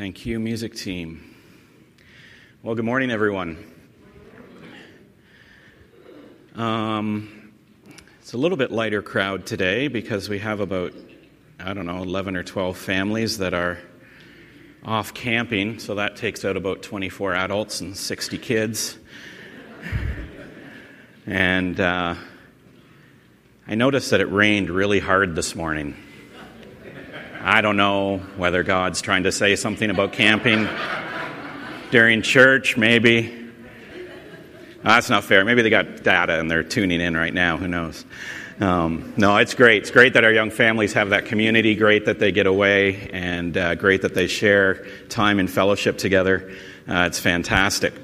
Thank you, music team. Well, good morning, everyone. It's a little bit lighter crowd today because we have about, 11 or 12 families that are off camping, so that takes out about 24 adults and 60 kids. And I noticed that it rained really hard this morning. I don't know whether God's trying to say something about camping during church, maybe. No, that's not fair. Maybe they got data and they're tuning in right now. Who knows? No, it's great. It's great that our young families have that community. Great that they get away, and great that they share time and fellowship together. It's fantastic.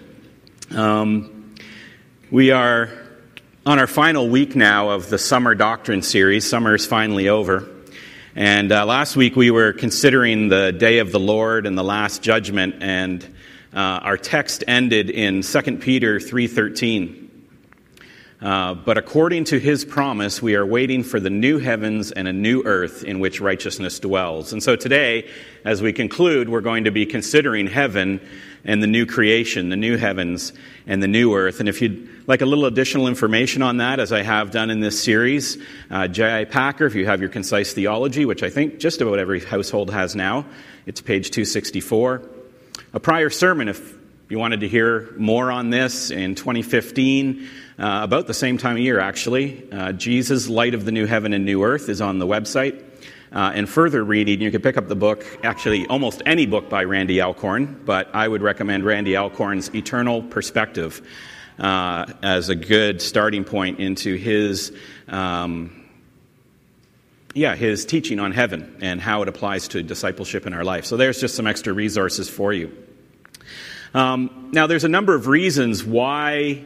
We are on our final week now of the Summer Doctrine series. Summer is finally over. And last week we were considering the Day of the Lord and the Last Judgment, and our text ended in 2 Peter 3:13. But according to his promise, we are waiting for the new heavens and a new earth in which righteousness dwells. And so today, as we conclude, we're going to be considering heaven and the new creation, the new heavens and the new earth. And if you'd like a little additional information on that, as I have done in this series, J.I. Packer, if you have your Concise Theology, which I think just about every household has now, it's page 264. A prior sermon, if you wanted to hear more on this, in 2015, about the same time of year, actually. Jesus, Light of the New Heaven and New Earth is on the website. And further reading, you can pick up the book, actually almost any book by Randy Alcorn, but I would recommend Randy Alcorn's Eternal Perspective as a good starting point into his teaching on heaven and how it applies to discipleship in our life. So there's just some extra resources for you. Now, there's a number of reasons why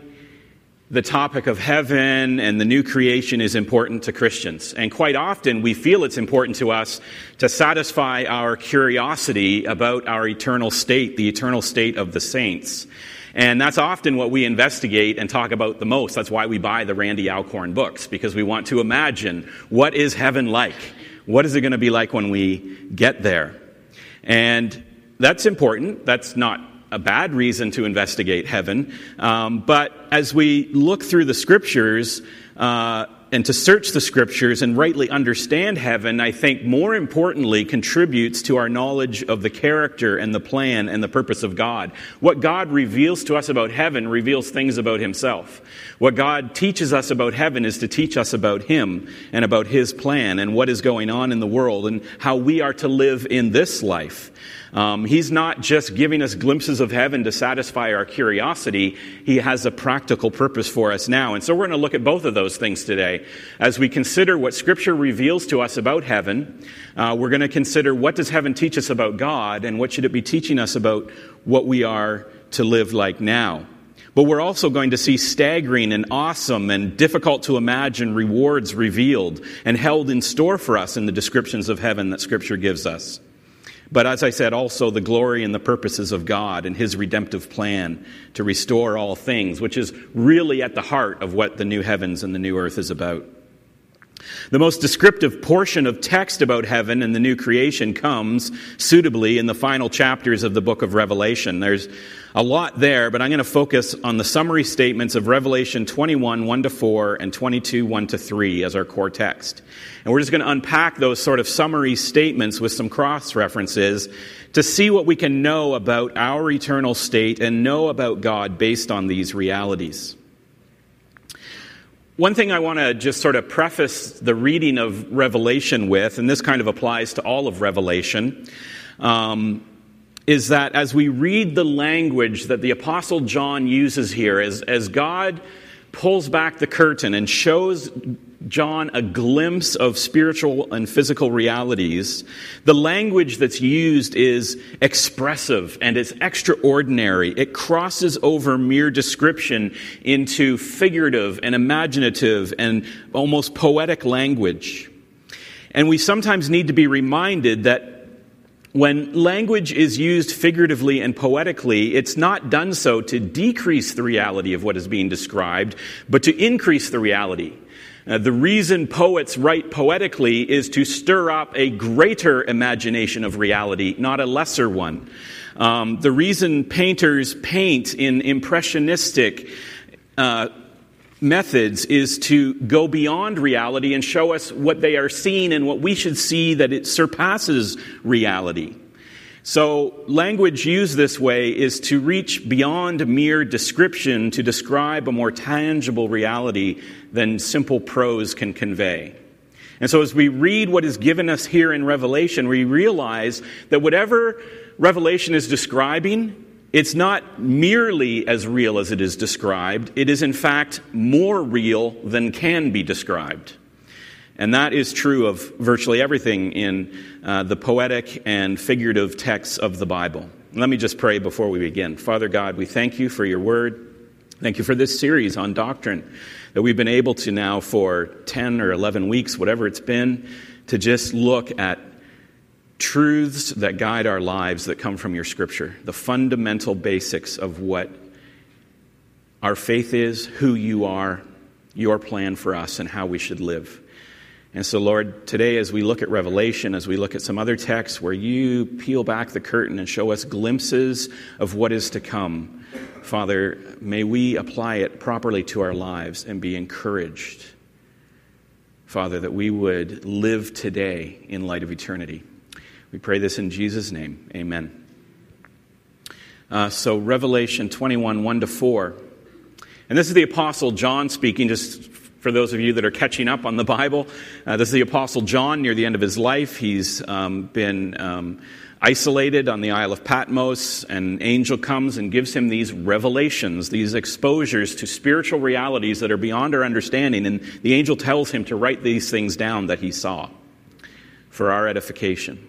the topic of heaven and the new creation is important to Christians. And quite often, we feel it's important to us to satisfy our curiosity about our eternal state, the eternal state of the saints. And that's often what we investigate and talk about the most. That's why we buy the Randy Alcorn books, because we want to imagine, what is heaven like? What is it going to be like when we get there? And that's important. That's not a bad reason to investigate heaven. But as we look through the scriptures and to search the scriptures and rightly understand heaven, I think more importantly contributes to our knowledge of the character and the plan and the purpose of God. What God reveals to us about heaven reveals things about himself. What God teaches us about heaven is to teach us about him and about his plan and what is going on in the world and how we are to live in this life. He's not just giving us glimpses of heaven to satisfy our curiosity. He has a practical purpose for us now. And so we're going to look at both of those things today. As we consider what Scripture reveals to us about heaven, we're going to consider, what does heaven teach us about God, and what should it be teaching us about what we are to live like now? But we're also going to see staggering and awesome and difficult to imagine rewards revealed and held in store for us in the descriptions of heaven that Scripture gives us. But as I said, also the glory and the purposes of God and his redemptive plan to restore all things, which is really at the heart of what the new heavens and the new earth is about. The most descriptive portion of text about heaven and the new creation comes suitably in the final chapters of the book of Revelation. There's a lot there, but I'm going to focus on the summary statements of Revelation 21, 1-4, and 22, 1-3 as our core text. And we're just going to unpack those sort of summary statements with some cross-references to see what we can know about our eternal state and know about God based on these realities. One thing I want to just sort of preface the reading of Revelation with, and this kind of applies to all of Revelation, is that as we read the language that the Apostle John uses here, as God pulls back the curtain and shows John a glimpse of spiritual and physical realities, the language that's used is expressive and it's extraordinary. It crosses over mere description into figurative and imaginative and almost poetic language. And we sometimes need to be reminded that when language is used figuratively and poetically, it's not done so to decrease the reality of what is being described, but to increase the reality. The reason poets write poetically is to stir up a greater imagination of reality, not a lesser one. The reason painters paint in impressionistic methods is to go beyond reality and show us what they are seeing and what we should see, that it surpasses reality. So language used this way is to reach beyond mere description to describe a more tangible reality than simple prose can convey. And so as we read what is given us here in Revelation, we realize that whatever Revelation is describing, it's not merely as real as it is described. It is in fact more real than can be described. And that is true of virtually everything in the poetic and figurative texts of the Bible. Let me just pray before we begin. Father God, we thank you for your word. Thank you for this series on doctrine that we've been able to now for 10 or 11 weeks, whatever it's been, to just look at truths that guide our lives that come from your scripture, the fundamental basics of what our faith is, who you are, your plan for us, and how we should live. And so, Lord, today as we look at Revelation, as we look at some other texts where you peel back the curtain and show us glimpses of what is to come, Father, may we apply it properly to our lives and be encouraged, Father, that we would live today in light of eternity. We pray this in Jesus' name. Amen. So Revelation 21, 1-4. And this is the Apostle John speaking, just for those of you that are catching up on the Bible. This is the Apostle John near the end of his life. He's been isolated on the Isle of Patmos. An angel comes and gives him these revelations, these exposures to spiritual realities that are beyond our understanding. And the angel tells him to write these things down that he saw for our edification.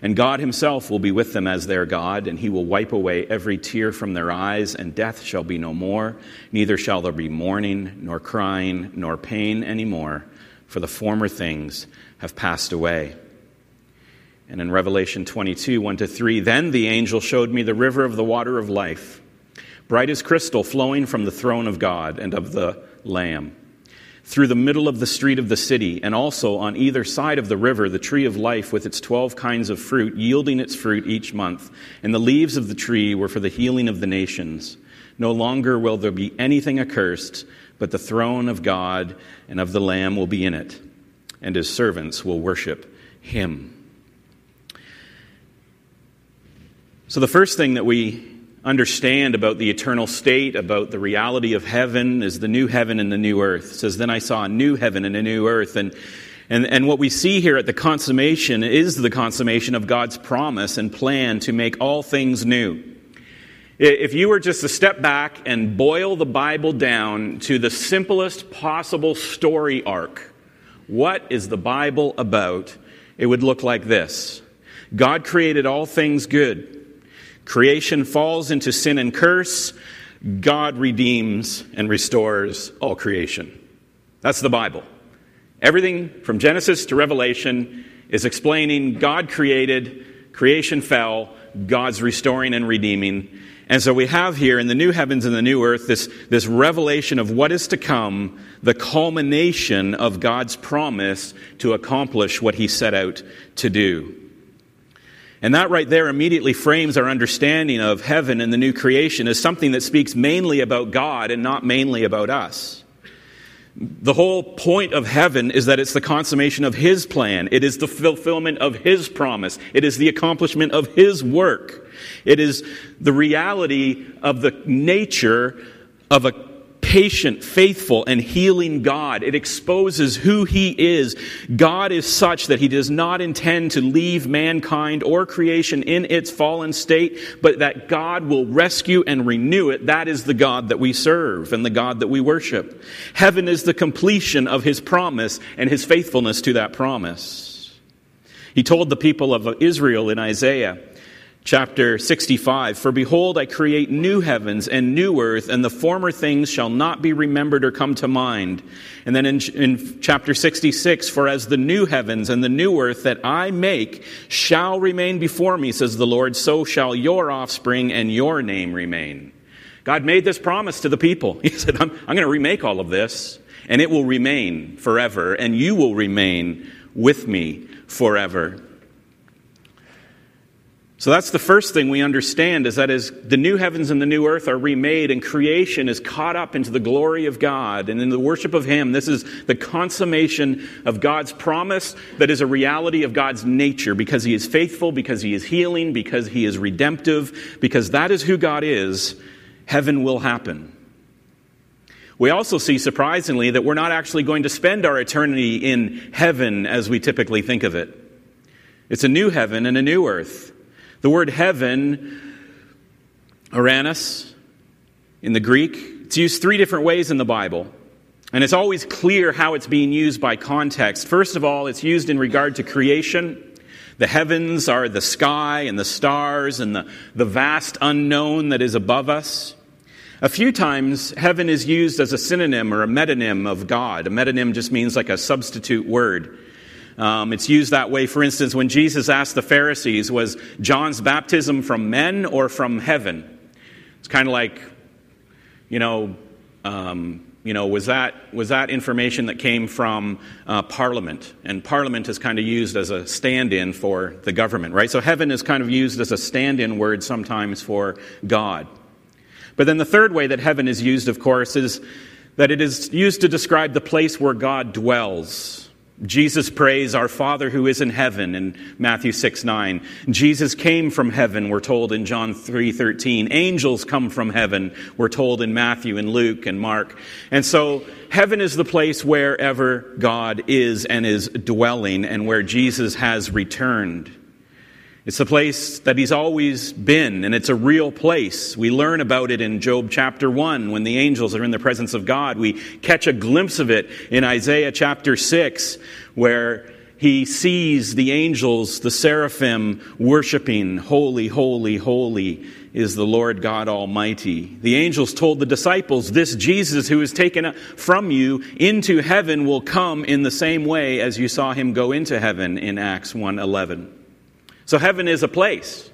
And God himself will be with them as their God, and he will wipe away every tear from their eyes, and death shall be no more. Neither shall there be mourning, nor crying, nor pain any more, for the former things have passed away.'" And in Revelation 22, 1-3, "Then the angel showed me the river of the water of life, bright as crystal, flowing from the throne of God and of the Lamb, through the middle of the street of the city, and also on either side of the river, the tree of life with its 12 kinds of fruit, yielding its fruit each month. And the leaves of the tree were for the healing of the nations. No longer will there be anything accursed, but the throne of God and of the Lamb will be in it, and his servants will worship him." So the first thing that we understand about the eternal state, about the reality of heaven, is the new heaven and the new earth. It says, "Then I saw a new heaven and a new earth." And what we see here at the consummation is the consummation of God's promise and plan to make all things new. If you were just to step back and boil the Bible down to the simplest possible story arc, what is the Bible about? It would look like this. God created all things good. Creation falls into sin and curse. God redeems and restores all creation. That's the Bible. Everything from Genesis to Revelation is explaining God created, creation fell, God's restoring and redeeming. And so we have here in the new heavens and the new earth this revelation of what is to come, the culmination of God's promise to accomplish what he set out to do. And that right there immediately frames our understanding of heaven and the new creation as something that speaks mainly about God and not mainly about us. The whole point of heaven is that it's the consummation of his plan. It is the fulfillment of his promise. It is the accomplishment of his work. It is the reality of the nature of a patient, faithful, and healing God. It exposes who He is. God is such that He does not intend to leave mankind or creation in its fallen state, but that God will rescue and renew it. That is the God that we serve and the God that we worship. Heaven is the completion of His promise and His faithfulness to that promise. He told the people of Israel in Isaiah, Chapter 65, For behold, I create new heavens and new earth, and the former things shall not be remembered or come to mind. And then in chapter 66, For as the new heavens and the new earth that I make shall remain before me, says the Lord, so shall your offspring and your name remain. God made this promise to the people. He said, I'm going to remake all of this, and it will remain forever, and you will remain with me forever. So that's the first thing we understand, is that as the new heavens and the new earth are remade and creation is caught up into the glory of God and in the worship of Him, this is the consummation of God's promise that is a reality of God's nature, because He is faithful, because He is healing, because He is redemptive, because that is who God is. Heaven will happen. We also see, surprisingly, that we're not actually going to spend our eternity in heaven as we typically think of it. It's a new heaven and a new earth. The word heaven, Uranus, in the Greek, it's used three different ways in the Bible. And it's always clear how it's being used by context. First of all, it's used in regard to creation. The heavens are the sky and the stars and the vast unknown that is above us. A few times, heaven is used as a synonym or a metonym of God. A metonym just means like a substitute word. It's used that way, for instance, when Jesus asked the Pharisees, was John's baptism from men or from heaven? It's kind of like, was that information that came from Parliament? And Parliament is kind of used as a stand-in for the government, right? So heaven is kind of used as a stand-in word sometimes for God. But then the third way that heaven is used, of course, is that it is used to describe the place where God dwells. Jesus prays, Our Father who is in heaven, in Matthew 6:9. Jesus came from heaven, we're told in John 3:13. Angels come from heaven, we're told in Matthew and Luke and Mark. And so heaven is the place wherever God is and is dwelling and where Jesus has returned. It's the place that He's always been, and it's a real place. We learn about it in Job chapter 1 when the angels are in the presence of God. We catch a glimpse of it in Isaiah chapter 6 where he sees the angels, the seraphim, worshiping, Holy, holy, holy is the Lord God Almighty. The angels told the disciples, This Jesus who is taken from you into heaven will come in the same way as you saw Him go into heaven in Acts 1:11. So heaven is a place.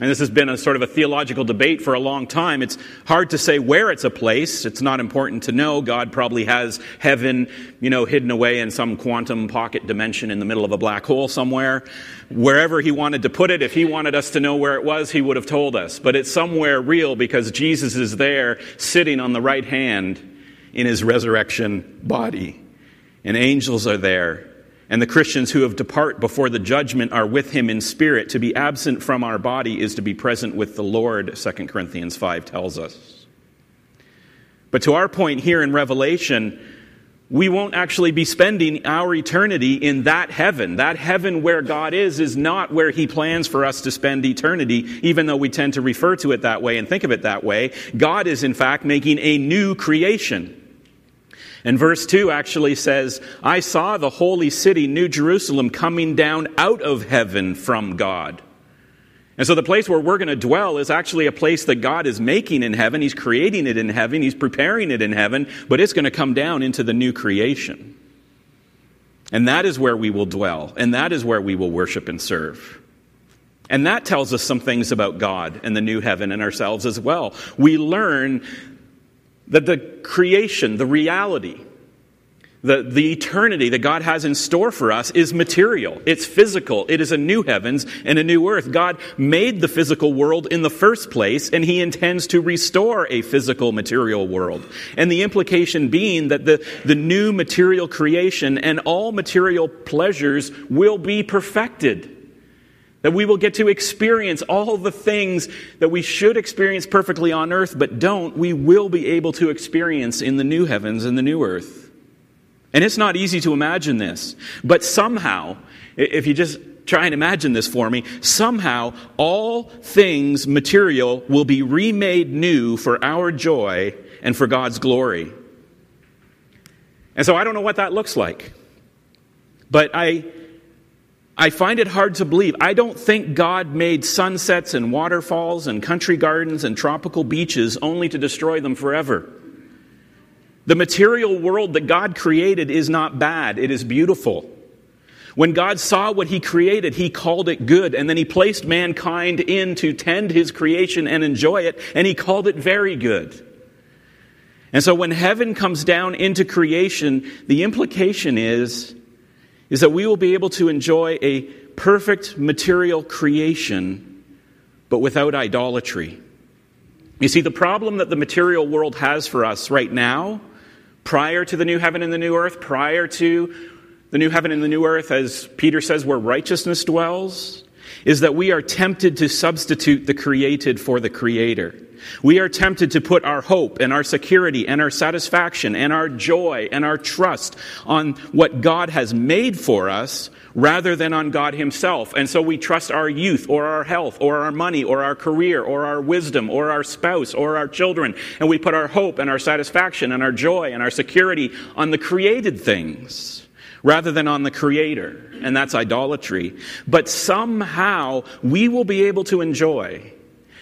And this has been a sort of a theological debate for a long time. It's hard to say where it's a place. It's not important to know. God probably has heaven, hidden away in some quantum pocket dimension in the middle of a black hole somewhere. Wherever He wanted to put it, if He wanted us to know where it was, He would have told us. But it's somewhere real because Jesus is there sitting on the right hand in His resurrection body. And angels are there. And the Christians who have depart before the judgment are with Him in spirit. To be absent from our body is to be present with the Lord, 2 Corinthians 5 tells us. But to our point here in Revelation, we won't actually be spending our eternity in that heaven. That heaven where God is not where He plans for us to spend eternity, even though we tend to refer to it that way and think of it that way. God is, in fact, making a new creation. And verse 2 actually says, I saw the holy city, New Jerusalem, coming down out of heaven from God. And so the place where we're going to dwell is actually a place that God is making in heaven. He's creating it in heaven. He's preparing it in heaven. But it's going to come down into the new creation. And that is where we will dwell. And that is where we will worship and serve. And that tells us some things about God and the new heaven and ourselves as well. We learn that the creation, the reality, the eternity that God has in store for us is material. It's physical. It is a new heavens and a new earth. God made the physical world in the first place, and He intends to restore a physical material world. And the implication being that the new material creation and all material pleasures will be perfected. That we will get to experience all the things that we should experience perfectly on earth, but don't, we will be able to experience in the new heavens and the new earth. And it's not easy to imagine this. But somehow, if you just try and imagine this for me, somehow all things material will be remade new for our joy and for God's glory. And so I don't know what that looks like. But I find it hard to believe. I don't think God made sunsets and waterfalls and country gardens and tropical beaches only to destroy them forever. The material world that God created is not bad. It is beautiful. When God saw what He created, He called it good, and then He placed mankind in to tend His creation and enjoy it, and He called it very good. And so when heaven comes down into creation, the implication is that we will be able to enjoy a perfect material creation, but without idolatry. You see, the problem that the material world has for us right now, prior to the new heaven and the new earth, prior to the new heaven and the new earth, as Peter says, where righteousness dwells, is that we are tempted to substitute the created for the Creator. We are tempted to put our hope and our security and our satisfaction and our joy and our trust on what God has made for us rather than on God Himself. And so we trust our youth or our health or our money or our career or our wisdom or our spouse or our children. And we put our hope and our satisfaction and our joy and our security on the created things rather than on the Creator. And that's idolatry. But somehow we will be able to enjoy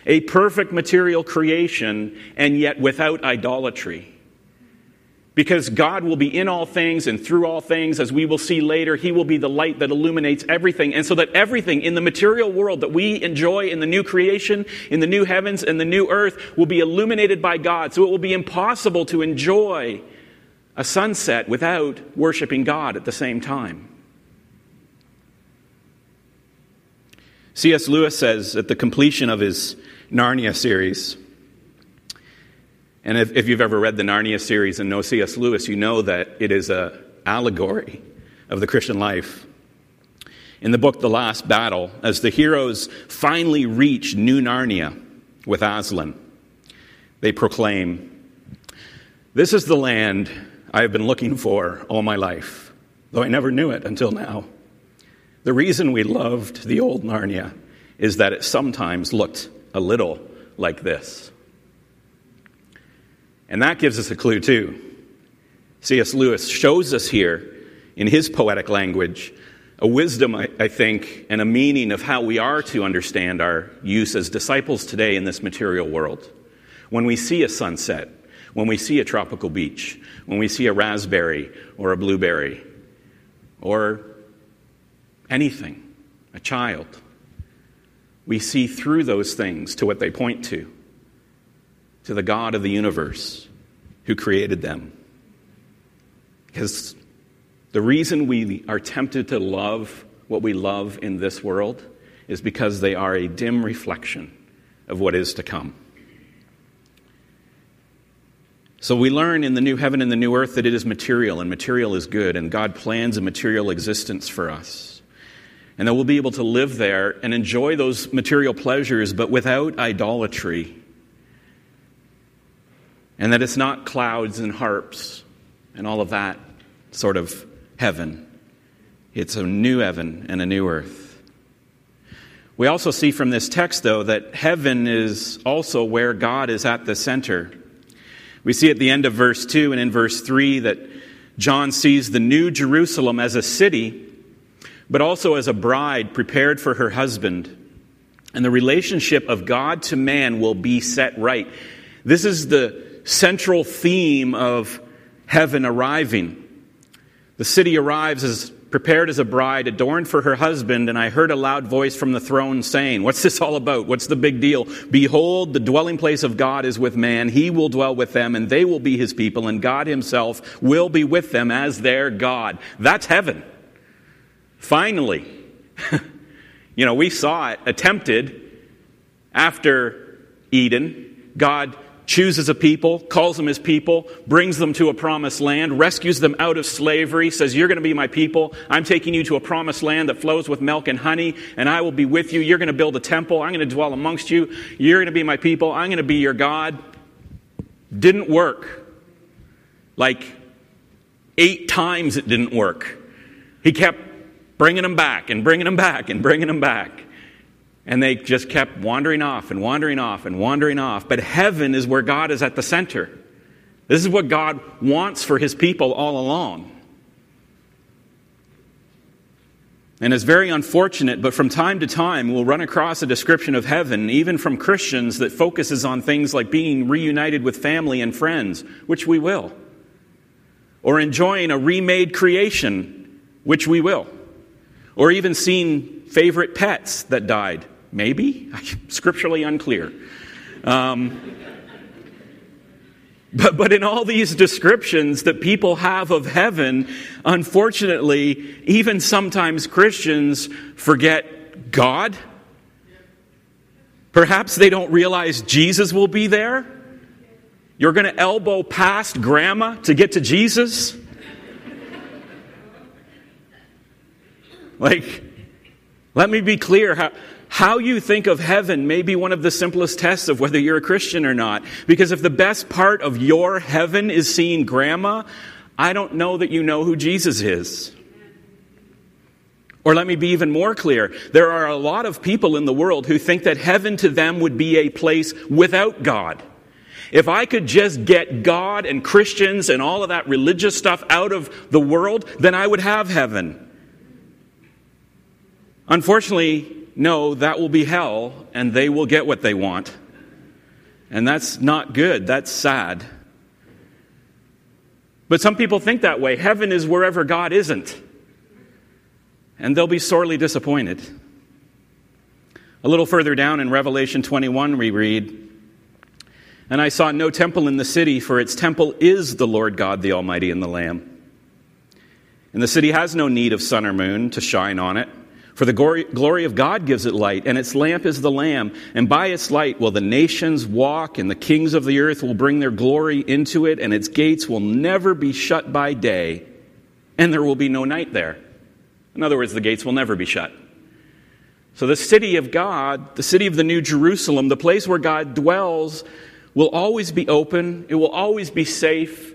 a perfect material creation, and yet without idolatry. Because God will be in all things and through all things, as we will see later. He will be the light that illuminates everything. And so that everything in the material world that we enjoy in the new creation, in the new heavens and the new earth, will be illuminated by God. So it will be impossible to enjoy a sunset without worshiping God at the same time. C.S. Lewis says at the completion of his Narnia series, and if you've ever read the Narnia series and know C.S. Lewis, you know that it is an allegory of the Christian life. In the book The Last Battle, as the heroes finally reach New Narnia with Aslan, they proclaim, "This is the land I have been looking for all my life, though I never knew it until now. The reason we loved the old Narnia is that it sometimes looked a little like this." And that gives us a clue too. C.S. Lewis shows us here, in his poetic language, a wisdom, I think, and a meaning of how we are to understand our use as disciples today in this material world. When we see a sunset, when we see a tropical beach, when we see a raspberry or a blueberry, or anything, a child, we see through those things to what they point to the God of the universe who created them. Because the reason we are tempted to love what we love in this world is because they are a dim reflection of what is to come. So we learn in the new heaven and the new earth that it is material, and material is good, and God plans a material existence for us. And that we'll be able to live there and enjoy those material pleasures, but without idolatry. And that it's not clouds and harps and all of that sort of heaven. It's a new heaven and a new earth. We also see from this text, though, that heaven is also where God is at the center. We see at the end of verse 2 and in verse 3 that John sees the New Jerusalem as a city, but also as a bride prepared for her husband. And the relationship of God to man will be set right. This is the central theme of heaven arriving. The city arrives as prepared as a bride, adorned for her husband, and I heard a loud voice from the throne saying, "What's this all about? What's the big deal? Behold, the dwelling place of God is with man. He will dwell with them, and they will be His people, and God Himself will be with them as their God." That's heaven. Finally, you know, we saw it attempted after Eden. God chooses a people, calls them his people, brings them to a promised land, rescues them out of slavery, says, you're going to be my people. I'm taking you to a promised land that flows with milk and honey, and I will be with you. You're going to build a temple. I'm going to dwell amongst you. You're going to be my people. I'm going to be your God. Didn't work. Like 8 times it didn't work. He kept bringing them back and bringing them back and bringing them back. And they just kept wandering off and wandering off and wandering off. But heaven is where God is at the center. This is what God wants for his people all along. And it's very unfortunate, but from time to time we'll run across a description of heaven, even from Christians, that focuses on things like being reunited with family and friends, which we will. Or enjoying a remade creation, which we will. Or even seeing favorite pets that died. Maybe? Scripturally unclear. But in all these descriptions that people have of heaven, unfortunately, even sometimes Christians forget God. Perhaps they don't realize Jesus will be there. You're going to elbow past grandma to get to Jesus. Like, let me be clear, how you think of heaven may be one of the simplest tests of whether you're a Christian or not. Because if the best part of your heaven is seeing grandma, I don't know that you know who Jesus is. Or let me be even more clear. There are a lot of people in the world who think that heaven to them would be a place without God. If I could just get God and Christians and all of that religious stuff out of the world, then I would have heaven. Unfortunately, no, that will be hell, and they will get what they want. And that's not good. That's sad. But some people think that way. Heaven is wherever God isn't. And they'll be sorely disappointed. A little further down in Revelation 21, we read, "And I saw no temple in the city, for its temple is the Lord God, the Almighty, and the Lamb. And the city has no need of sun or moon to shine on it. For the glory of God gives it light, and its lamp is the Lamb. And by its light will the nations walk, and the kings of the earth will bring their glory into it, and its gates will never be shut by day, and there will be no night there." In other words, the gates will never be shut. So the city of God, the city of the New Jerusalem, the place where God dwells, will always be open. It will always be safe.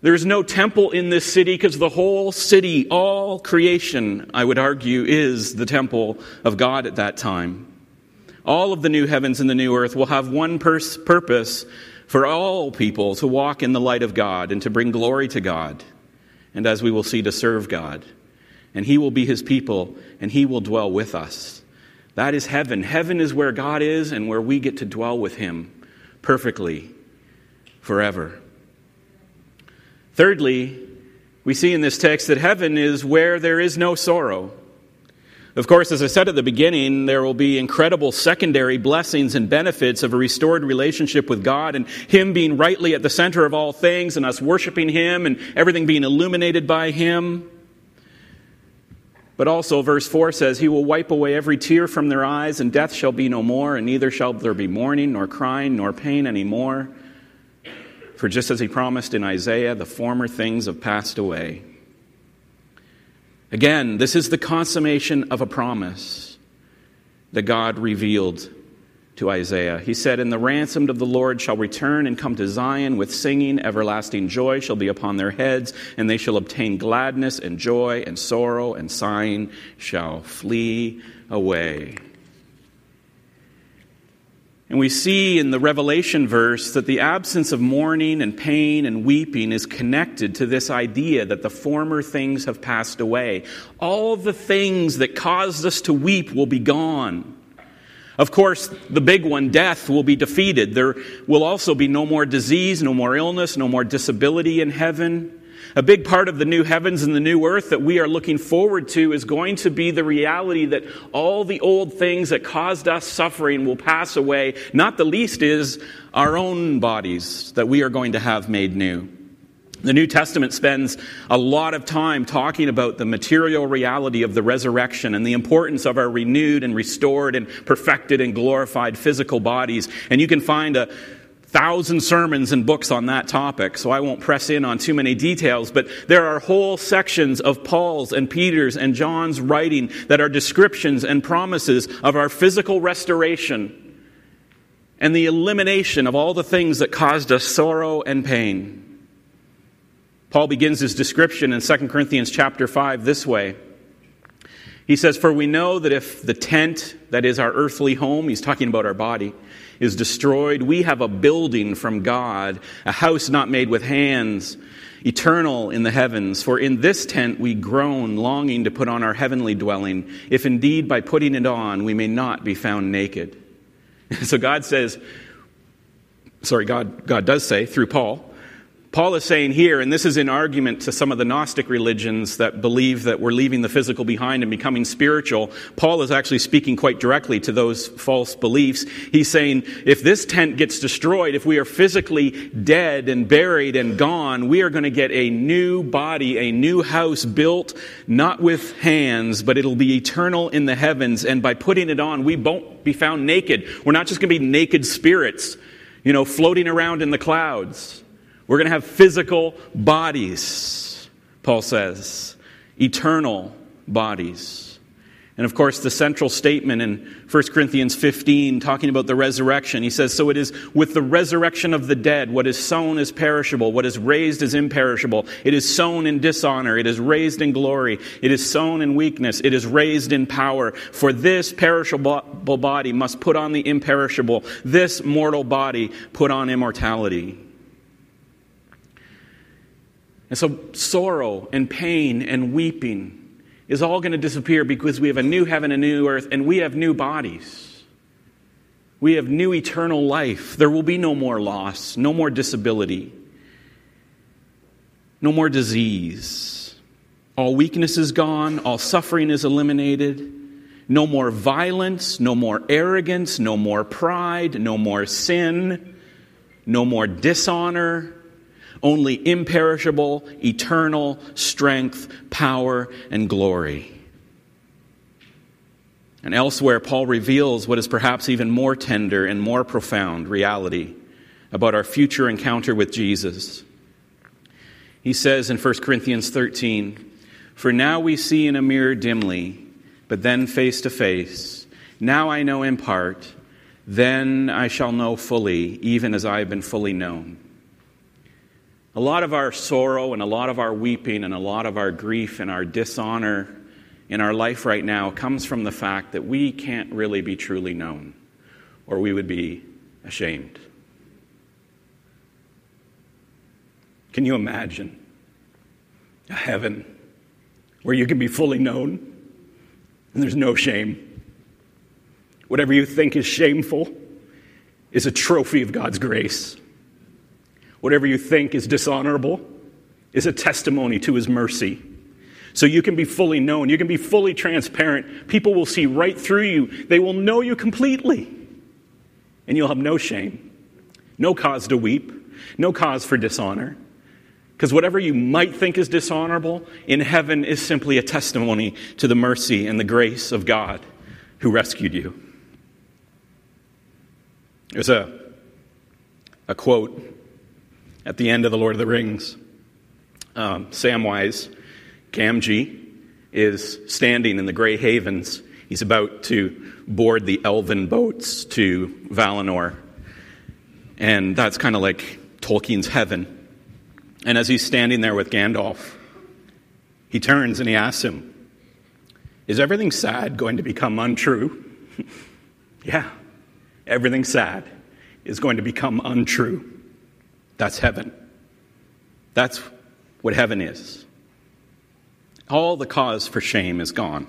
There is no temple in this city because the whole city, all creation, I would argue, is the temple of God at that time. All of the new heavens and the new earth will have one purpose for all people to walk in the light of God and to bring glory to God. And as we will see, to serve God. And he will be his people and he will dwell with us. That is heaven. Heaven is where God is and where we get to dwell with him perfectly, forever. Thirdly, we see in this text that heaven is where there is no sorrow. Of course, as I said at the beginning, there will be incredible secondary blessings and benefits of a restored relationship with God and him being rightly at the center of all things and us worshiping him and everything being illuminated by him. But also, verse 4 says, "He will wipe away every tear from their eyes, and death shall be no more, and neither shall there be mourning, nor crying, nor pain any more. For just as he promised in Isaiah, the former things have passed away." Again, this is the consummation of a promise that God revealed to Isaiah. He said, "And the ransomed of the Lord shall return and come to Zion with singing. Everlasting joy shall be upon their heads, and they shall obtain gladness and joy, and sorrow and sighing shall flee away." And we see in the Revelation verse that the absence of mourning and pain and weeping is connected to this idea that the former things have passed away. All the things that caused us to weep will be gone. Of course, the big one, death, will be defeated. There will also be no more disease, no more illness, no more disability in heaven. A big part of the new heavens and the new earth that we are looking forward to is going to be the reality that all the old things that caused us suffering will pass away. Not the least is our own bodies that we are going to have made new. The New Testament spends a lot of time talking about the material reality of the resurrection and the importance of our renewed and restored and perfected and glorified physical bodies. And you can find a 1,000 sermons and books on that topic, so I won't press in on too many details, but there are whole sections of Paul's and Peter's and John's writing that are descriptions and promises of our physical restoration and the elimination of all the things that caused us sorrow and pain. Paul begins his description in 2 Corinthians chapter 5 this way. He says, "For we know that if the tent, that is our earthly home," he's talking about our body, "is destroyed, we have a building from God, a house not made with hands, eternal in the heavens. For in this tent we groan, longing to put on our heavenly dwelling, if indeed by putting it on we may not be found naked." So God does say through Paul is saying here, and this is in argument to some of the Gnostic religions that believe that we're leaving the physical behind and becoming spiritual. Paul is actually speaking quite directly to those false beliefs. He's saying, if this tent gets destroyed, if we are physically dead and buried and gone, we are going to get a new body, a new house built, not with hands, but it'll be eternal in the heavens. And by putting it on, we won't be found naked. We're not just going to be naked spirits, floating around in the clouds. We're going to have physical bodies, Paul says, eternal bodies. And of course, the central statement in 1 Corinthians 15, talking about the resurrection, he says, "So it is with the resurrection of the dead, what is sown is perishable, what is raised is imperishable. It is sown in dishonor, it is raised in glory, it is sown in weakness, it is raised in power. For this perishable body must put on the imperishable, this mortal body put on immortality." And so sorrow and pain and weeping is all going to disappear because we have a new heaven and new earth, and we have new bodies. We have new eternal life. There will be no more loss, no more disability, no more disease. All weakness is gone, all suffering is eliminated. No more violence, no more arrogance, no more pride, no more sin, no more dishonor. Only imperishable, eternal strength, power, and glory. And elsewhere, Paul reveals what is perhaps even more tender and more profound reality about our future encounter with Jesus. He says in 1 Corinthians 13, "For now we see in a mirror dimly, but then face to face. Now I know in part, then I shall know fully, even as I have been fully known." A lot of our sorrow and a lot of our weeping and a lot of our grief and our dishonor in our life right now comes from the fact that we can't really be truly known, or we would be ashamed. Can you imagine a heaven where you can be fully known and there's no shame? Whatever you think is shameful is a trophy of God's grace. Whatever you think is dishonorable is a testimony to his mercy. So you can be fully known. You can be fully transparent. People will see right through you. They will know you completely. And you'll have no shame, no cause to weep, no cause for dishonor. Because whatever you might think is dishonorable in heaven is simply a testimony to the mercy and the grace of God who rescued you. There's a quote at the end of The Lord of the Rings. Samwise Gamgee is standing in the Grey Havens. He's about to board the elven boats to Valinor. And that's kind of like Tolkien's heaven. And as he's standing there with Gandalf, he turns and he asks him, "Is everything sad going to become untrue?" Yeah, everything sad is going to become untrue. That's heaven. That's what heaven is. All the cause for shame is gone.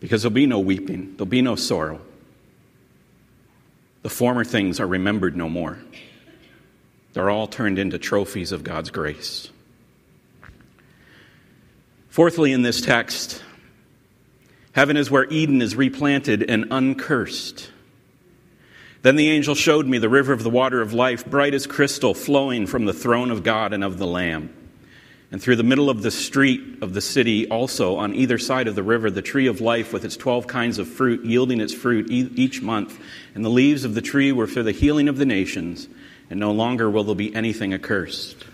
Because there'll be no weeping. There'll be no sorrow. The former things are remembered no more. They're all turned into trophies of God's grace. Fourthly, in this text, heaven is where Eden is replanted and uncursed. "Then the angel showed me the river of the water of life, bright as crystal, flowing from the throne of God and of the Lamb. And through the middle of the street of the city also, on either side of the river, the tree of life with its 12 kinds of fruit, yielding its fruit each month. And the leaves of the tree were for the healing of the nations, and no longer will there be anything accursed.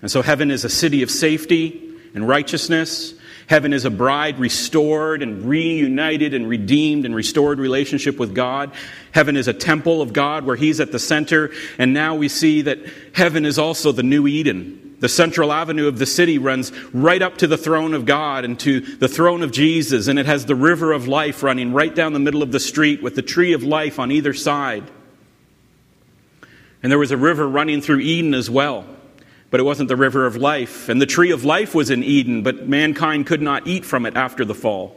And so heaven is a city of safety and righteousness. Heaven is a bride restored and reunited and redeemed and restored relationship with God. Heaven is a temple of God where He's at the center. And now we see that heaven is also the new Eden. The central avenue of the city runs right up to the throne of God and to the throne of Jesus. And it has the river of life running right down the middle of the street with the tree of life on either side. And there was a river running through Eden as well. But it wasn't the river of life. And the tree of life was in Eden, but mankind could not eat from it after the fall.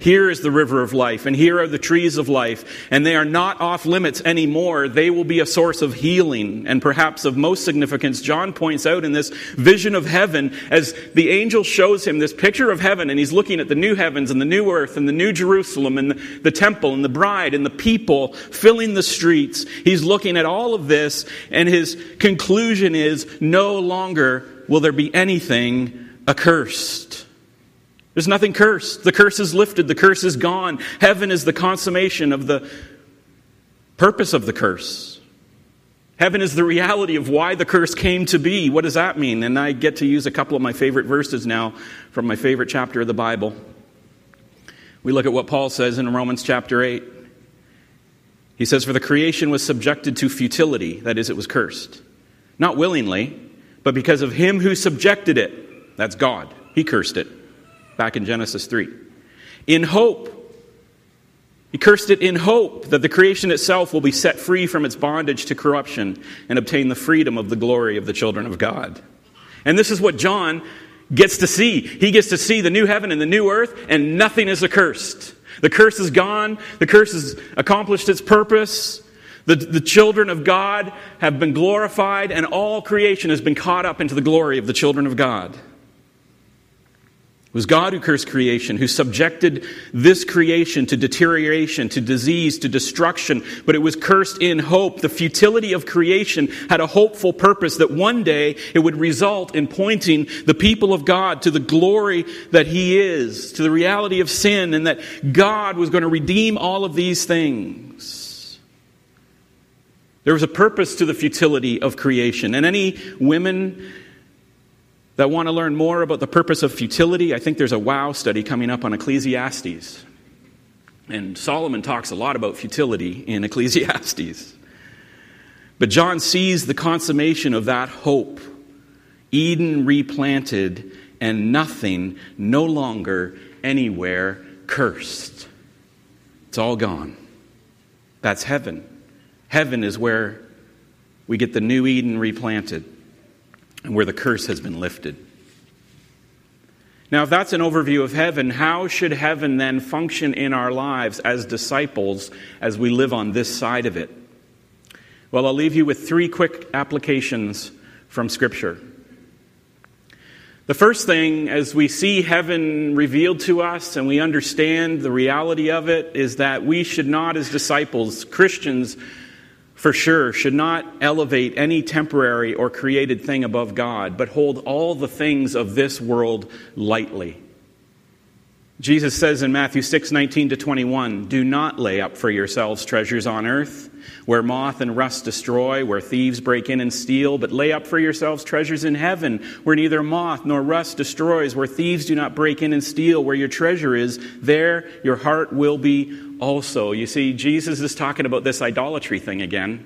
Here is the river of life, and here are the trees of life, and they are not off limits anymore. They will be a source of healing, and perhaps of most significance, John points out in this vision of heaven, as the angel shows him this picture of heaven, and he's looking at the new heavens, and the new earth, and the new Jerusalem, and the temple, and the bride, and the people filling the streets. He's looking at all of this, and his conclusion is, no longer will there be anything accursed. There's nothing cursed. The curse is lifted. The curse is gone. Heaven is the consummation of the purpose of the curse. Heaven is the reality of why the curse came to be. What does that mean? And I get to use a couple of my favorite verses now from my favorite chapter of the Bible. We look at what Paul says in Romans chapter 8. He says, "For the creation was subjected to futility," that is, it was cursed, "not willingly, but because of him who subjected it." That's God. He cursed it. Back in Genesis 3. "In hope." He cursed it in hope that the creation itself will be set free from its bondage to corruption and obtain the freedom of the glory of the children of God. And this is what John gets to see. He gets to see the new heaven and the new earth, and nothing is accursed. The curse is gone. The curse has accomplished its purpose. The children of God have been glorified, and all creation has been caught up into the glory of the children of God. It was God who cursed creation, who subjected this creation to deterioration, to disease, to destruction. But it was cursed in hope. The futility of creation had a hopeful purpose that one day it would result in pointing the people of God to the glory that He is, to the reality of sin, and that God was going to redeem all of these things. There was a purpose to the futility of creation. And any women that want to learn more about the purpose of futility, I think there's a wow study coming up on Ecclesiastes. And Solomon talks a lot about futility in Ecclesiastes. But John sees the consummation of that hope. Eden replanted, and nothing, no longer anywhere cursed. It's all gone. That's heaven. Heaven is where we get the new Eden replanted, and where the curse has been lifted. Now, if that's an overview of heaven, how should heaven then function in our lives as disciples as we live on this side of it? Well, I'll leave you with three quick applications from Scripture. The first thing, as we see heaven revealed to us and we understand the reality of it, is that we should not, as disciples, Christians, for sure, should not elevate any temporary or created thing above God, but hold all the things of this world lightly. Jesus says in Matthew 6:19-21, "Do not lay up for yourselves treasures on earth, where moth and rust destroy, where thieves break in and steal, but lay up for yourselves treasures in heaven, where neither moth nor rust destroys, where thieves do not break in and steal, where your treasure is, there your heart will be also." You see, Jesus is talking about this idolatry thing again.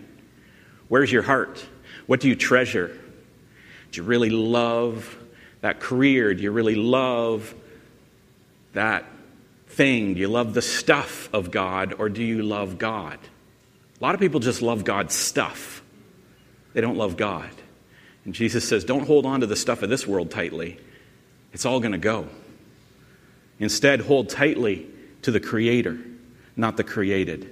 Where's your heart? What do you treasure? Do you really love that career? Do you really love that thing? Do you love the stuff of God, or do you love God? A lot of people just love God's stuff. They don't love God. And Jesus says, don't hold on to the stuff of this world tightly. It's all going to go. Instead, hold tightly to the Creator, not the created.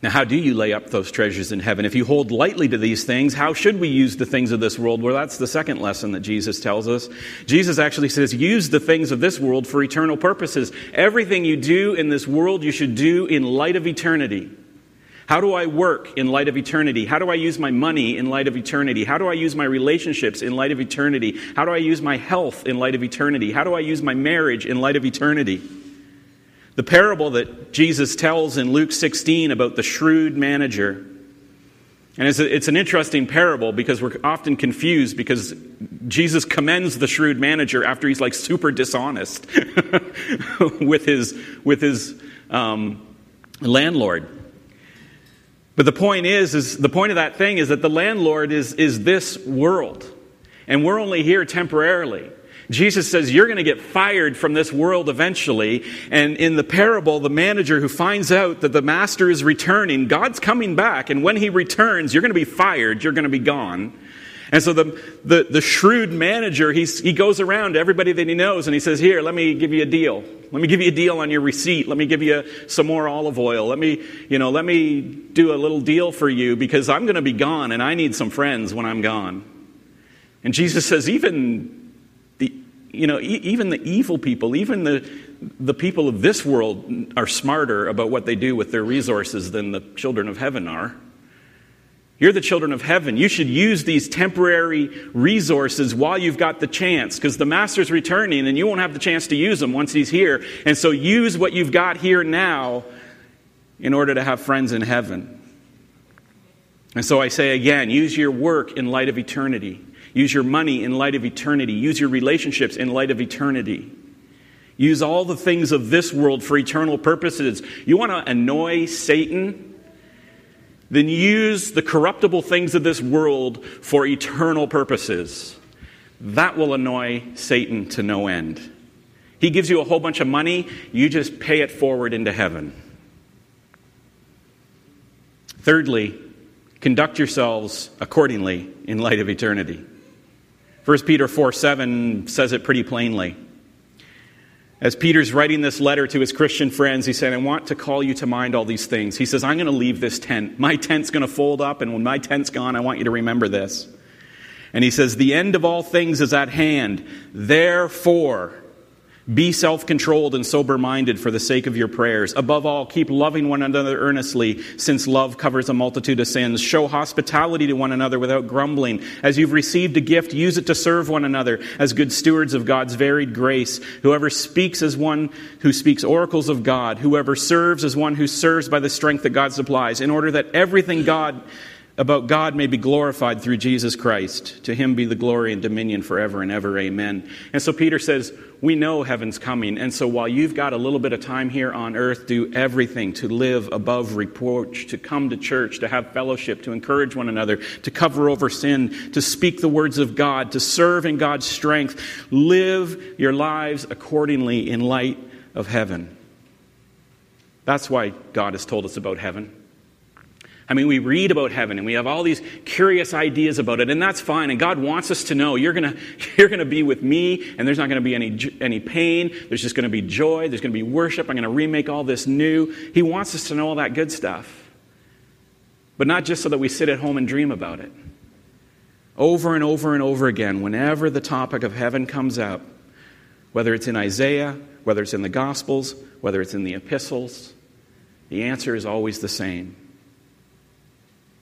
Now, how do you lay up those treasures in heaven? If you hold lightly to these things, how should we use the things of this world? Well, that's the second lesson that Jesus tells us. Jesus actually says, use the things of this world for eternal purposes. Everything you do in this world, you should do in light of eternity. How do I work in light of eternity? How do I use my money in light of eternity? How do I use my relationships in light of eternity? How do I use my health in light of eternity? How do I use my marriage in light of eternity? The parable that Jesus tells in Luke 16 about the shrewd manager. And it's an interesting parable because we're often confused because Jesus commends the shrewd manager after he's like super dishonest with his landlord. But the point is the point of that thing is that the landlord is this world, and we're only here temporarily. Jesus says you're going to get fired from this world eventually, and in the parable, the manager who finds out that the master is returning, God's coming back, and when he returns, you're going to be fired, you're going to be gone. And so the shrewd manager, he goes around to everybody that he knows, and he says, here, let me give you a deal. Let me give you a deal on your receipt. Let me give you some more olive oil. Let me do a little deal for you because I'm going to be gone, and I need some friends when I'm gone. And Jesus says, even the evil people, even the people of this world are smarter about what they do with their resources than the children of heaven are. You're the children of heaven. You should use these temporary resources while you've got the chance, because the master's returning and you won't have the chance to use them once he's here. And so use what you've got here now in order to have friends in heaven. And so I say again, use your work in light of eternity. Use your money in light of eternity. Use your relationships in light of eternity. Use all the things of this world for eternal purposes. You want to annoy Satan? Then use the corruptible things of this world for eternal purposes. That will annoy Satan to no end. He gives you a whole bunch of money. You just pay it forward into heaven. Thirdly, conduct yourselves accordingly in light of eternity. 1 Peter 4:7 says it pretty plainly. As Peter's writing this letter to his Christian friends, he said, I want to call you to mind all these things. He says, I'm going to leave this tent. My tent's going to fold up, and when my tent's gone, I want you to remember this. And he says, the end of all things is at hand. Therefore, be self-controlled and sober-minded for the sake of your prayers. Above all, keep loving one another earnestly, since love covers a multitude of sins. Show hospitality to one another without grumbling. As you've received a gift, use it to serve one another as good stewards of God's varied grace. Whoever speaks as one who speaks oracles of God. Whoever serves as one who serves by the strength that God supplies, in order that everything about God may be glorified through Jesus Christ. To him be the glory and dominion forever and ever. Amen. And so Peter says, we know heaven's coming. And so while you've got a little bit of time here on earth, do everything to live above reproach, to come to church, to have fellowship, to encourage one another, to cover over sin, to speak the words of God, to serve in God's strength. Live your lives accordingly in light of heaven. That's why God has told us about heaven. I mean, we read about heaven and we have all these curious ideas about it, and that's fine. And God wants us to know you're gonna be with me, and there's not gonna be any pain. There's just gonna be joy. There's gonna be worship. I'm gonna remake all this new. He wants us to know all that good stuff, but not just so that we sit at home and dream about it. Over and over and over again, whenever the topic of heaven comes up, whether it's in Isaiah, whether it's in the Gospels, whether it's in the epistles, the answer is always the same.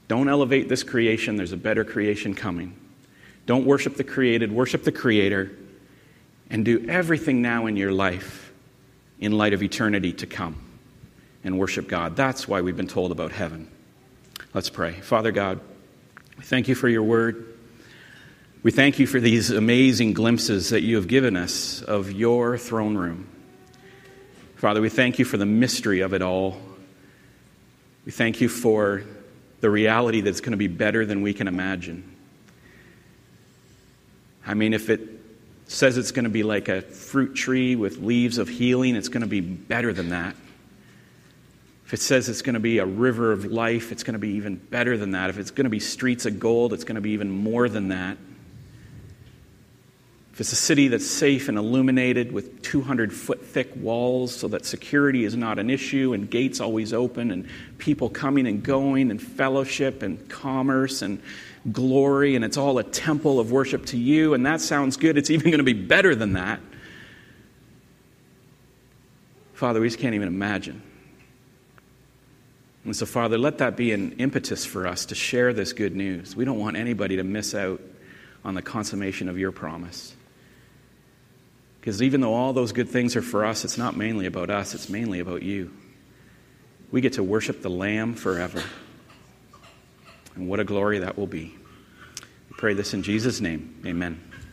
Don't elevate this creation. There's a better creation coming. Don't worship the created. Worship the Creator. And do everything now in your life in light of eternity to come and worship God. That's why we've been told about heaven. Let's pray. Father God, we thank you for your word. We thank you for these amazing glimpses that you have given us of your throne room. Father, we thank you for the mystery of it all. We thank you for the reality that's going to be better than we can imagine. I mean, if it says it's going to be like a fruit tree with leaves of healing, it's going to be better than that. If it says it's going to be a river of life, it's going to be even better than that. If it's going to be streets of gold, it's going to be even more than that. If it's a city that's safe and illuminated with 200-foot-thick walls so that security is not an issue and gates always open and people coming and going and fellowship and commerce and glory, and it's all a temple of worship to you, and that sounds good. It's even going to be better than that. Father, we just can't even imagine. And so, Father, let that be an impetus for us to share this good news. We don't want anybody to miss out on the consummation of your promise. Because even though all those good things are for us, it's not mainly about us, it's mainly about you. We get to worship the Lamb forever. And what a glory that will be. We pray this in Jesus' name. Amen.